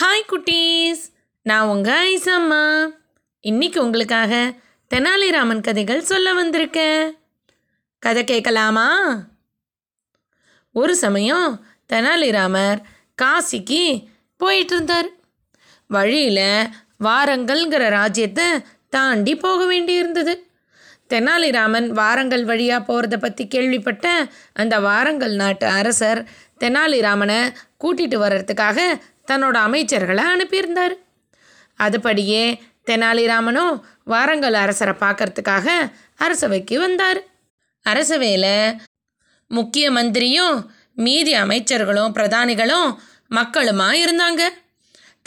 Hi குட்டீஸ், நான் உங்கள் ஐசம்மா. இன்னைக்கு உங்களுக்காக தெனாலிராமன் கதைகள் சொல்ல வந்திருக்கேன். கதை கேட்கலாமா? ஒரு சமயம் தெனாலிராமர் காசிக்கு போயிட்டு இருந்தார். வழியில் வாரங்கல்ங்கிற ராஜ்யத்தை தாண்டி போக வேண்டியிருந்தது. தெனாலிராமன் வாரங்கல் வழியாக போகிறத பற்றி கேள்விப்பட்ட அந்த வாரங்கல் நாட்டு அரசர் தெனாலிராமனை கூட்டிகிட்டு வர்றதுக்காக தன்னோட அமைச்சர்களை அனுப்பியிருந்தார். அதுபடியே தெனாலிராமனும் வாரங்கல் அரசரை பார்க்கறதுக்காக அரசவைக்கு வந்தார். அரசவையில் முக்கிய மந்திரியும் மீதி அமைச்சர்களும் பிரதானிகளும் மக்களுமா இருந்தாங்க.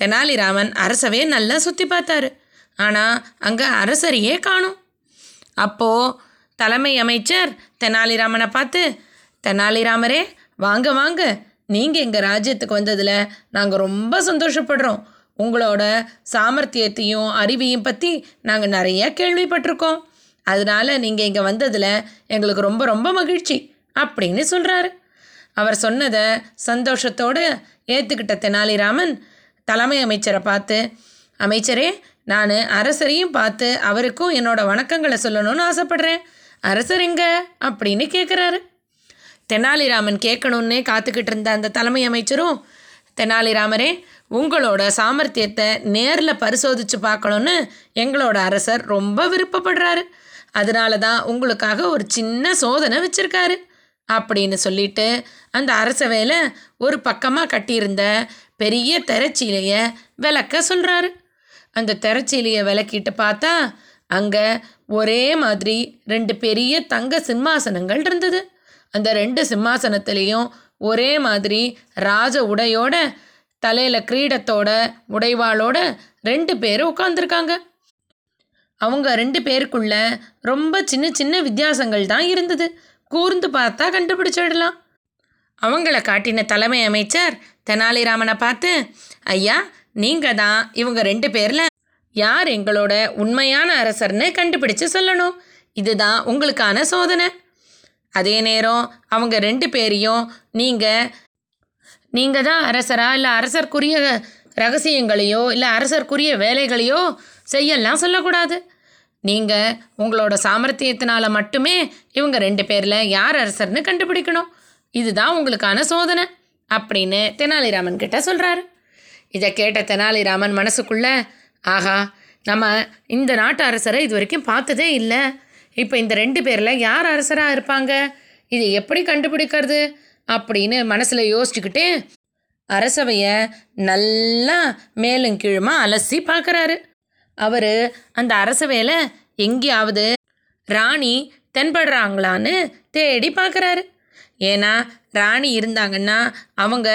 தெனாலிராமன் அரசவையை நல்லா சுற்றி பார்த்தார். ஆனால் அங்கே அரசரையே காணும். அப்போது தலைமை அமைச்சர் தெனாலிராமனை பார்த்து, தெனாலிராமரே வாங்க வாங்க, நீங்கள் எங்கள் ராஜ்யத்துக்கு வந்ததில் நாங்கள் ரொம்ப சந்தோஷப்படுறோம். உங்களோட சாமர்த்தியத்தையும் அறிவையும் பற்றி நாங்கள் நிறையா கேள்விப்பட்டிருக்கோம். அதனால் நீங்கள் இங்கே வந்ததில் எங்களுக்கு ரொம்ப ரொம்ப மகிழ்ச்சி அப்படின்னு சொல்கிறாரு. அவர் சொன்னதை சந்தோஷத்தோடு ஏற்றுக்கிட்ட தெனாலிராமன் தலைமை அமைச்சரை பார்த்து, அமைச்சரே, நான் அரசரையும் பார்த்து அவருக்கும் என்னோடய வணக்கங்களை சொல்லணும்னு ஆசைப்பட்றேன். அரசர் எங்க அப்படின்னு கேட்குறாரு. தெனாலிராமன் கேட்கணுன்னே காத்துக்கிட்டு இருந்த அந்த தலைமை அமைச்சரும், தெனாலிராமரே உங்களோட சாமர்த்தியத்தை நேரில் பரிசோதித்து பார்க்கணுன்னு எங்களோட அரசர் ரொம்ப விருப்பப்படுறாரு. அதனால தான் உங்களுக்காக ஒரு சின்ன சோதனை வச்சுருக்காரு அப்படின்னு சொல்லிட்டு அந்த அரசவையில் ஒரு பக்கமாக கட்டியிருந்த பெரிய திரைச்சீலையை விளக்க சொல்கிறாரு. அந்த திரைச்சீலையை விளக்கிட்டு பார்த்தா அங்கே ஒரே மாதிரி ரெண்டு பெரிய தங்க சிம்மாசனங்கள் இருந்தது. அந்த ரெண்டு சிம்மாசனத்துலேயும் ஒரே மாதிரி ராஜ உடையோட, தலையில் கிரீடத்தோட, உடைவாளோட ரெண்டு பேர் உட்காந்துருக்காங்க. அவங்க ரெண்டு பேருக்குள்ள ரொம்ப சின்ன சின்ன வித்தியாசங்கள் தான் இருந்தது. கூர்ந்து பார்த்தா கண்டுபிடிச்சிடலாம். அவங்கள காட்டின தலைமை அமைச்சர் தெனாலிராமனை பார்த்து, ஐயா நீங்கள் தான் இவங்க ரெண்டு பேரில் யார் எங்களோட உண்மையான அரசர்னு கண்டுபிடிச்சு சொல்லணும். இதுதான் உங்களுக்கான சோதனை. அதே நேரம் அவங்க ரெண்டு பேரையும் நீங்கள் தான் அரசரா இல்லை அரசர்க்குரிய ரகசியங்களையோ இல்லை அரசர்க்குரிய வேலைகளையோ செய்யலாம் சொல்லக்கூடாது. நீங்கள் உங்களோட சாமர்த்தியத்தினால மட்டுமே இவங்க ரெண்டு பேரில் யார் அரசர்னு கண்டுபிடிக்கணும். இதுதான் உங்களுக்கான சோதனை அப்படின்னு தெனாலிராமன் கிட்ட சொல்கிறாரு. இதை கேட்ட தெனாலிராமன் மனசுக்குள்ள, ஆஹா, நம்ம இந்த நாட்டு அரசரை இது வரைக்கும் பார்த்ததே இல்லை. இப்போ இந்த ரெண்டு பேரில் யார் அரசராக இருப்பாங்க, இதை எப்படி கண்டுபிடிக்கிறது அப்படின்னு மனசில் யோசிச்சுக்கிட்டே அரசவையை நல்லா மேலும் கீழுமா அலசி பார்க்குறாரு. அவர் அந்த அரசவையில் எங்கேயாவது ராணி தென்படுறாங்களான்னு தேடி பார்க்குறாரு. ஏன்னா ராணி இருந்தாங்கன்னா அவங்க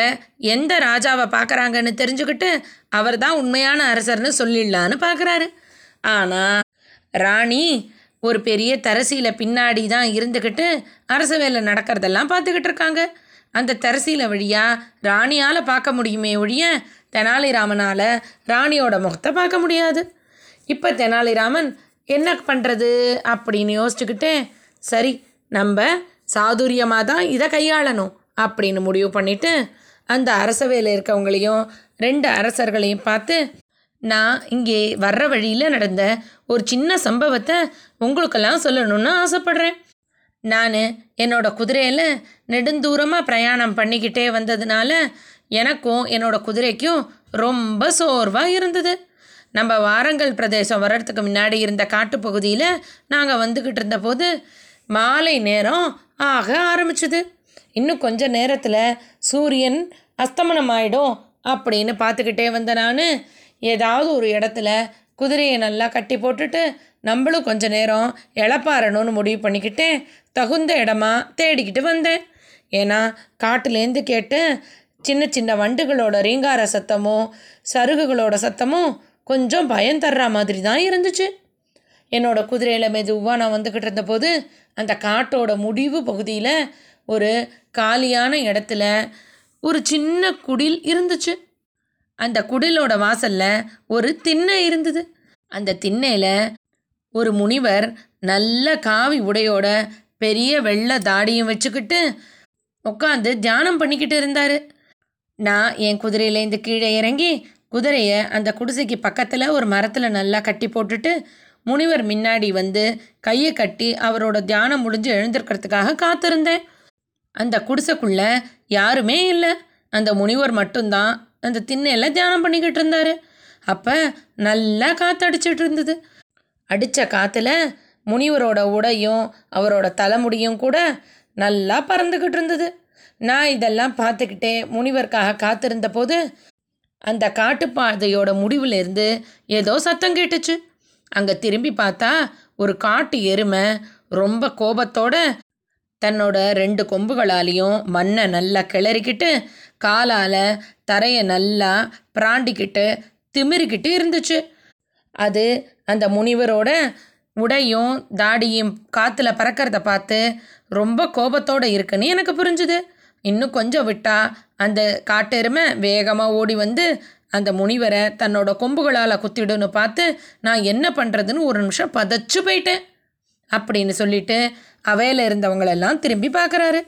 எந்த ராஜாவை பார்க்குறாங்கன்னு தெரிஞ்சுக்கிட்டு அவர் தான் உண்மையான அரசர்னு சொல்லிடலான்னு பார்க்குறாரு. ஆனால் ராணி ஒரு பெரிய தரசியில பின்னாடி தான் இருந்துக்கிட்டு அரசவேலை நடக்கிறதெல்லாம் பார்த்துக்கிட்டு இருக்காங்க. அந்த தரசியில வழியாக ராணியால் பார்க்க முடியுமே ஒழிய தெனாலிராமனால் ராணியோட முகத்தை பார்க்க முடியாது. இப்போ தெனாலிராமன் என்ன பண்ணுறது அப்படின்னு யோசிச்சுக்கிட்டு, சரி நம்ம சாதுரியமாக தான் இதை கையாளணும் அப்படின்னு முடிவு பண்ணிவிட்டு அந்த அரசவையில் இருக்கவங்களையும் ரெண்டு அரசர்களையும் பார்த்து, நான் இங்கே வர்ற வழியில் நடந்த ஒரு சின்ன சம்பவத்தை உங்களுக்கெல்லாம் சொல்லணும்னு ஆசைப்பட்றேன். நான் என்னோடய குதிரையில் நெடுந்தூரமாக பிரயாணம் பண்ணிக்கிட்டே வந்ததுனால எனக்கும் என்னோடய குதிரைக்கும் ரொம்ப சோர்வாக இருந்தது. நம்ம வாரங்கல் பிரதேசம் வர்றதுக்கு முன்னாடி இருந்த காட்டுப்பகுதியில் நாங்கள் வந்துக்கிட்டு இருந்தபோது மாலை நேரம் ஆக ஆரம்பிச்சுது. இன்னும் கொஞ்சம் நேரத்தில் சூரியன் அஸ்தமனம் ஆகிடும் அப்படின்னு பார்த்துக்கிட்டே வந்த நான் ஏதாவது ஒரு இடத்துல குதிரையை நல்லா கட்டி போட்டுட்டு நம்மளும் கொஞ்சம் நேரம் இளப்பாறணும்னு முடிவு பண்ணிக்கிட்டு தகுந்த இடமா தேடிக்கிட்டு வந்தேன். ஏன்னா காட்டுலேருந்து கேட்டு சின்ன சின்ன வண்டுகளோட ரீங்கார சத்தமும் சருகுகளோட சத்தமும் கொஞ்சம் பயம் தர்ற மாதிரி தான் இருந்துச்சு. என்னோடய குதிரையில் மெதுவாக நான் வந்துக்கிட்டு இருந்தபோது அந்த காட்டோட முடிவு பகுதியில் ஒரு காலியான இடத்துல ஒரு சின்ன குடில் இருந்துச்சு. அந்த குடிலோட வாசலில் ஒரு திண்ணை இருந்தது. அந்த திண்ணையில் ஒரு முனிவர் நல்ல காவி உடையோட பெரிய வெள்ளை தாடியும் வச்சுக்கிட்டு உட்காந்து தியானம் பண்ணிக்கிட்டு இருந்தார். நான் என் குதிரையிலேருந்து கீழே இறங்கி குதிரையை அந்த குடிசைக்கு பக்கத்தில் ஒரு மரத்தில் நல்லா கட்டி போட்டுட்டு முனிவர் முன்னாடி வந்து கையை கட்டி அவரோட தியானம் முடிஞ்சு எழுந்திருக்கிறதுக்காக காத்திருந்தேன். அந்த குடிசைக்குள்ளே யாருமே இல்லை. அந்த முனிவர் மட்டும்தான் அந்த திண்ணையில் தியானம் பண்ணிக்கிட்டு இருந்தார். அப்போ நல்லா காற்றடிச்சிட்டு இருந்தது. அடித்த காற்றுல முனிவரோட உடையும் அவரோட தலைமுடியும் கூட நல்லா பறந்துக்கிட்டு இருந்தது. நான் இதெல்லாம் பார்த்துக்கிட்டே முனிவருக்காக காத்திருந்த போது அந்த காட்டுப்பாதையோட முடிவிலேருந்து ஏதோ சத்தம் கேட்டுச்சு. அங்கே திரும்பி பார்த்தா ஒரு காட்டு எருமை ரொம்ப கோபத்தோட தன்னோட 2 கொம்புகளாலேயும் மண்ணை நல்லா கிளறிக்கிட்டு காலால் தரையை நல்லா பிராண்டிக்கிட்டு திமிரிக்கிட்டு இருந்துச்சு. அது அந்த முனிவரோட உடையும் தாடியும் காற்றுல பறக்கிறத பார்த்து ரொம்ப கோபத்தோடு இருக்குன்னு எனக்கு புரிஞ்சுது. இன்னும் கொஞ்சம் விட்டால் அந்த காட்டெருமை வேகமாக ஓடி வந்து அந்த முனிவரை தன்னோட கொம்புகளால் குத்திடுன்னு பார்த்து நான் என்ன பண்ணுறதுன்னு ஒரு நிமிஷம் பதச்சு போயிட்டேன் அப்படின்னு சொல்லிட்டு அவையில் இருந்தவங்களெல்லாம் திரும்பி பார்க்குறாரு.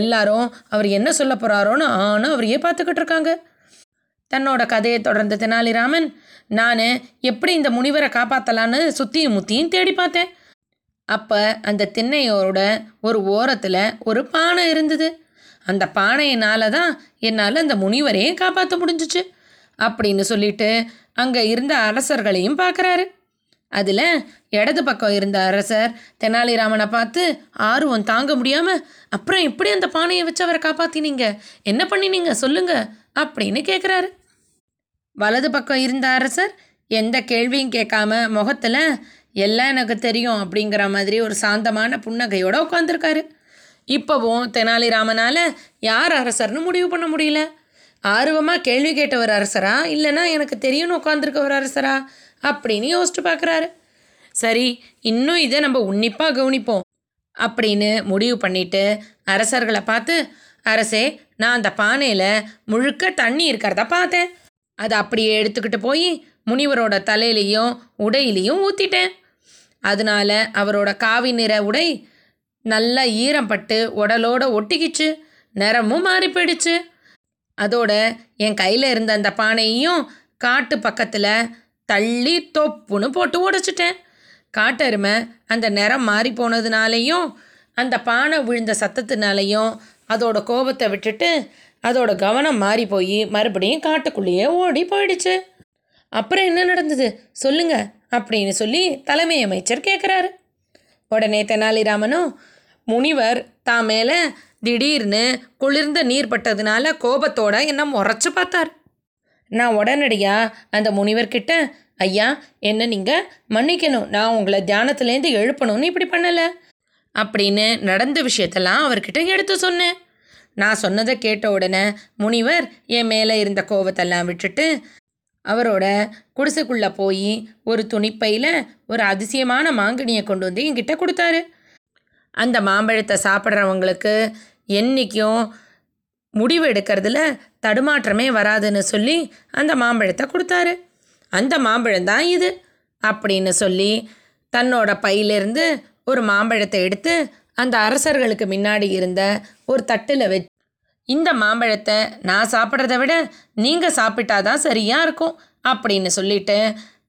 எல்லாரும் அவர் என்ன சொல்ல போகிறாரோன்னு ஆனால் அவரையே பார்த்துக்கிட்டு இருக்காங்க. தன்னோட கதையை தொடர்ந்து தெனாலிராமன், நான் எப்படி இந்த முனிவரை காப்பாற்றலான்னு சுற்றியும் முத்தியும் தேடி பார்த்தேன். அப்போ அந்த திண்ணையோட ஒரு ஓரத்தில் ஒரு பானை இருந்தது. அந்த பானையினால் தான் என்னால் அந்த முனிவரையும் காப்பாற்ற முடிஞ்சிச்சு அப்படின்னு சொல்லிட்டு அங்கே இருந்த அரசர்களையும் பார்க்குறாரு. அதில் இடது பக்கம் இருந்த அரசர் தெனாலிராமனை பார்த்து ஆர்வம் தாங்க முடியாமல், அப்புறம் எப்படி அந்த பானையை வச்சு அவரை காப்பாற்றினீங்க, என்ன பண்ணினீங்க சொல்லுங்க அப்படின்னு கேட்குறாரு. வலது பக்கம் இருந்த அரசர் எந்த கேள்வியும் கேட்காம முகத்தில் எல்லாம் எனக்கு தெரியும் அப்படிங்கிற மாதிரி ஒரு சாந்தமான புன்னகையோடு உட்காந்துருக்காரு. இப்போவும் தெனாலிராமனால் யார் அரசர்னு முடிவு பண்ண முடியல. ஆர்வமாக கேள்வி கேட்ட ஒரு அரசரா, இல்லைனா எனக்கு தெரியும்னு உட்காந்துருக்க ஒரு அரசரா அப்படின்னு யோசிச்சு பார்க்குறாரு. சரி, இன்னும் இதை நம்ம உன்னிப்பாக கவனிப்போம் அப்படின்னு முடிவு பண்ணிட்டு அரசர்களை பார்த்து, அரசே, நான் அந்த பானையில் முழுக்க தண்ணி இருக்கிறத பார்த்தேன். அதை அப்படியே எடுத்துக்கிட்டு போய் முனிவரோட தலையிலையும் உடையிலையும் ஊற்றிட்டேன். அதனால அவரோட காவி நிற உடை நல்லா ஈரம்பட்டு உடலோட ஒட்டிக்கிச்சு, நிறமும் மாறி போயிடுச்சு. அதோட என் கையில் இருந்த அந்த பானையையும் காட்டு பக்கத்தில் தள்ளி தொப்புன்னு போட்டு உடைச்சிட்டேன். காட்டெருமை அந்த நிறம் மாறி போனதுனாலையும் அந்த பானை விழுந்த சத்தத்தினாலையும் அதோட கோபத்தை விட்டுட்டு அதோட கவனம் மாறி போய் மறுபடியும் காட்டுக்குள்ளேயே ஓடி போயிடுச்சு. அப்புறம் என்ன நடந்தது சொல்லுங்க அப்படின்னு சொல்லி தலைமை அமைச்சர் கேட்குறாரு. உடனே தெனாலிராமனும், முனிவர் தான் மேலே திடீர்னு குளிர்ந்த நீர் பட்டதுனால கோபத்தோட என்னை முறைச்சி பார்த்தார். நான் உடனடியாக அந்த முனிவர்கிட்ட, ஐயா, என்ன நீங்கள் மன்னிக்கணும், நான் உங்களை தியானத்துலேருந்து எழுப்பணும்னு இப்படி பண்ணலை அப்படின்னு நடந்த விஷயத்தெல்லாம் அவர்கிட்ட எடுத்து சொன்னேன். நான் சொன்னதை கேட்ட உடனே முனிவர் என் மேலே இருந்த கோபத்தெல்லாம் விட்டுட்டு அவரோட குடிசைக்குள்ளே போய் ஒரு துணிப்பையில் ஒரு அதிசயமான மாங்கனியை கொண்டு வந்து என்கிட்ட கொடுத்தாரு. அந்த மாம்பழத்தை சாப்பிட்றவங்களுக்கு என்றைக்கும் முடிவு எடுக்கிறதுல தடுமாற்றமே வராதுன்னு சொல்லி அந்த மாம்பழத்தை கொடுத்தாரு. அந்த மாம்பழம்தான் இது அப்படின்னு சொல்லி தன்னோட பையிலேருந்து ஒரு மாம்பழத்தை எடுத்து அந்த அரசர்களுக்கு முன்னாடி இருந்த ஒரு தட்டில் வச்சு, இந்த மாம்பழத்தை நான் சாப்பிட்றத விட நீங்கள் சாப்பிட்டாதான் சரியாக இருக்கும் அப்படின்னு சொல்லிட்டு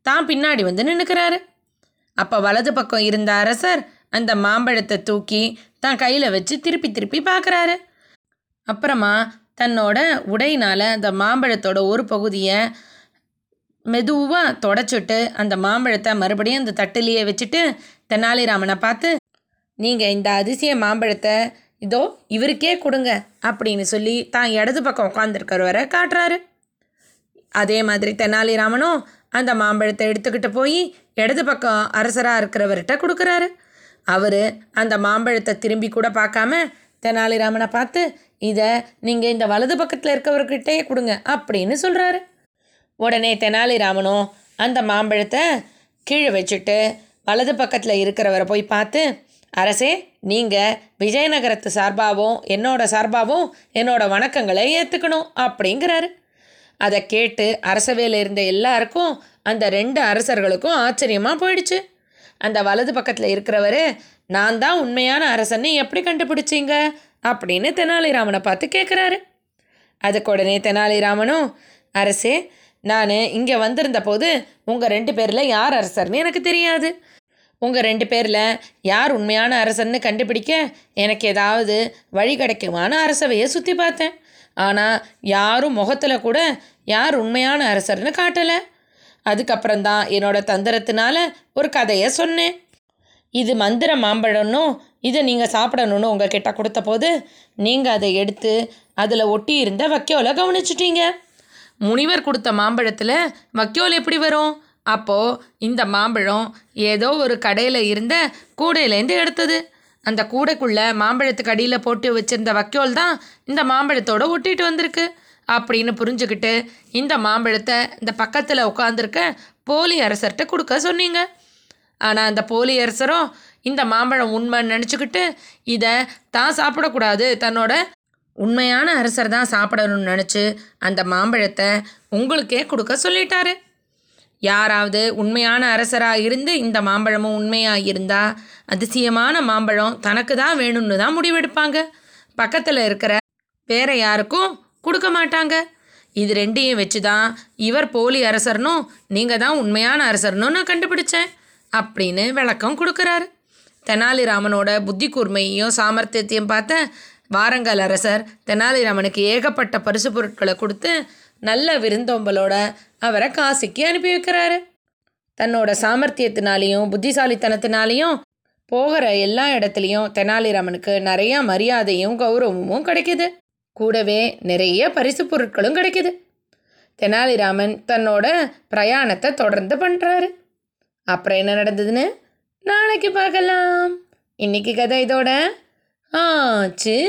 தான் பின்னாடி வந்து நின்றுக்கிறாரு. அப்போ வலது பக்கம் இருந்த அரசர் அந்த மாம்பழத்தை தூக்கி தான் கையில் வச்சு திருப்பி திருப்பி பார்க்குறாரு. அப்புறமா தன்னோட உடையினால் அந்த மாம்பழத்தோட ஒரு பகுதியை மெதுவாக தொடச்சிட்டு அந்த மாம்பழத்தை மறுபடியும் அந்த தட்டிலேயே வச்சுட்டு தெனாலிராமனை பார்த்து, நீங்கள் இந்த அதிசய மாம்பழத்தை இதோ இவருக்கே கொடுங்க அப்படின்னு சொல்லி தான் இடது பக்கம் உட்காந்துருக்கிறவரை காட்டுறாரு. அதே மாதிரி தெனாலிராமனும் அந்த மாம்பழத்தை எடுத்துக்கிட்டு போய் இடது பக்கம் அரசராக இருக்கிறவர்கிட்ட கொடுக்குறாரு. அவர் அந்த மாம்பழத்தை திரும்பி கூட பார்க்காம தெனாலிராமனை பார்த்து, இதை நீங்கள் இந்த வலது பக்கத்தில் இருக்கவர்கிட்டே கொடுங்க அப்படின்னு சொல்கிறாரு. உடனே தெனாலிராமனும் அந்த மாம்பழத்தை கீழே வச்சுட்டு வலது பக்கத்தில் இருக்கிறவரை போய் பார்த்து, அரசே, நீங்கள் விஜயநகரத்து சார்பாகவும் என்னோட சார்பாகவும் என்னோட வணக்கங்களை ஏற்றுக்கணும் அப்படிங்கிறாரு. அதை கேட்டு அரசவையில் இருந்த எல்லாருக்கும் அந்த 2 அரசர்களுக்கும் ஆச்சரியமாக போயிடுச்சு. அந்த வலது பக்கத்தில் இருக்கிறவர், நான் தான் உண்மையான அரசன்னு எப்படி கண்டுபிடிச்சிங்க அப்படின்னு தெனாலிராமனை பார்த்து கேட்குறாரு. அதுக்கு உடனே தெனாலிராமனும், அரசே, நான் இங்கே வந்திருந்த போது உங்கள் ரெண்டு பேரில் யார் அரசர்னு எனக்கு தெரியாது. உங்கள் ரெண்டு பேரில் யார் உண்மையான அரசர்னு கண்டுபிடிக்க எனக்கு ஏதாவது வழி கிடைக்குமான அரசவையை சுற்றி பார்த்தேன். ஆனால் யாரும் முகத்தில் கூட யார் உண்மையான அரசர்னு காட்டலை. அதுக்கப்புறம்தான் என்னோடய தந்திரத்தினால ஒரு கதையை சொன்னேன். இது மந்திர மாம்பழம்னும் இதை நீங்கள் சாப்பிடணும்னு உங்கள் கிட்ட கொடுத்த போது நீங்கள் அதை எடுத்து அதில் ஒட்டி இருந்த வக்கோலை கவனிச்சிட்டீங்க. முனிவர் கொடுத்த மாம்பழத்தில் வக்கோல் எப்படி வரும்? அப்போது இந்த மாம்பழம் ஏதோ ஒரு கடையில் இருந்த கூடையிலேருந்து எடுத்தது. அந்த கூடைக்குள்ளே மாம்பழத்துக்கு அடியில் போட்டு வச்சுருந்த வக்கோல் தான் இந்த மாம்பழத்தோடு ஒட்டிட்டு வந்திருக்கு அப்படின்னு புரிஞ்சுக்கிட்டு இந்த மாம்பழத்தை இந்த பக்கத்தில் உட்காந்துருக்க போலி அரசர்கிட்ட கொடுக்க சொன்னீங்க. ஆனால் அந்த போலி அரசரும் இந்த மாம்பழம் உண்மைன்னு நினச்சிக்கிட்டு இதை தான் சாப்பிடக்கூடாது, தன்னோட உண்மையான அரசர் தான் சாப்பிடணும்னு நினச்சி அந்த மாம்பழத்தை உங்களுக்கே கொடுக்க சொல்லிட்டாரு. யாராவது உண்மையான அரசராக இருந்து இந்த மாம்பழமும் உண்மையாக இருந்தால் அதிசயமான மாம்பழம் தனக்கு தான் வேணும்னு தான் முடிவெடுப்பாங்க. பக்கத்தில் இருக்கிற வேற யாருக்கும் கொடுக்க மாட்டாங்க. இது ரெண்டையும் வச்சு தான் இவர் போலி அரசர்னும் நீங்கள் தான் உண்மையான அரசர்னும் நான் கண்டுபிடிச்சேன் அப்படின்னு விளக்கம் கொடுக்குறாரு. தெனாலிராமனோட புத்தி கூர்மையையும் சாமர்த்தியத்தையும் பார்த்த வாரங்கல் அரசர் தெனாலிராமனுக்கு ஏகப்பட்ட பரிசு பொருட்களை கொடுத்து நல்ல விருந்தோம்பலோட அவரை காசிக்கு அனுப்பி வைக்கிறாரு. தன்னோட சாமர்த்தியத்தினாலேயும் புத்திசாலித்தனத்தினாலேயும் போகிற எல்லா இடத்துலையும் தெனாலிராமனுக்கு நிறையா மரியாதையும் கௌரவமும் கிடைக்கிது. கூடவே நிறைய பரிசு பொருட்களும் கிடைக்கிது. தெனாலிராமன் தன்னோட பிரயாணத்தை தொடர்ந்து பண்ணுறாரு. அப்புறம் என்ன நடந்ததுன்னு நாளைக்கு பார்க்கலாம். இன்றைக்கி கதை இதோட ஆச்சு.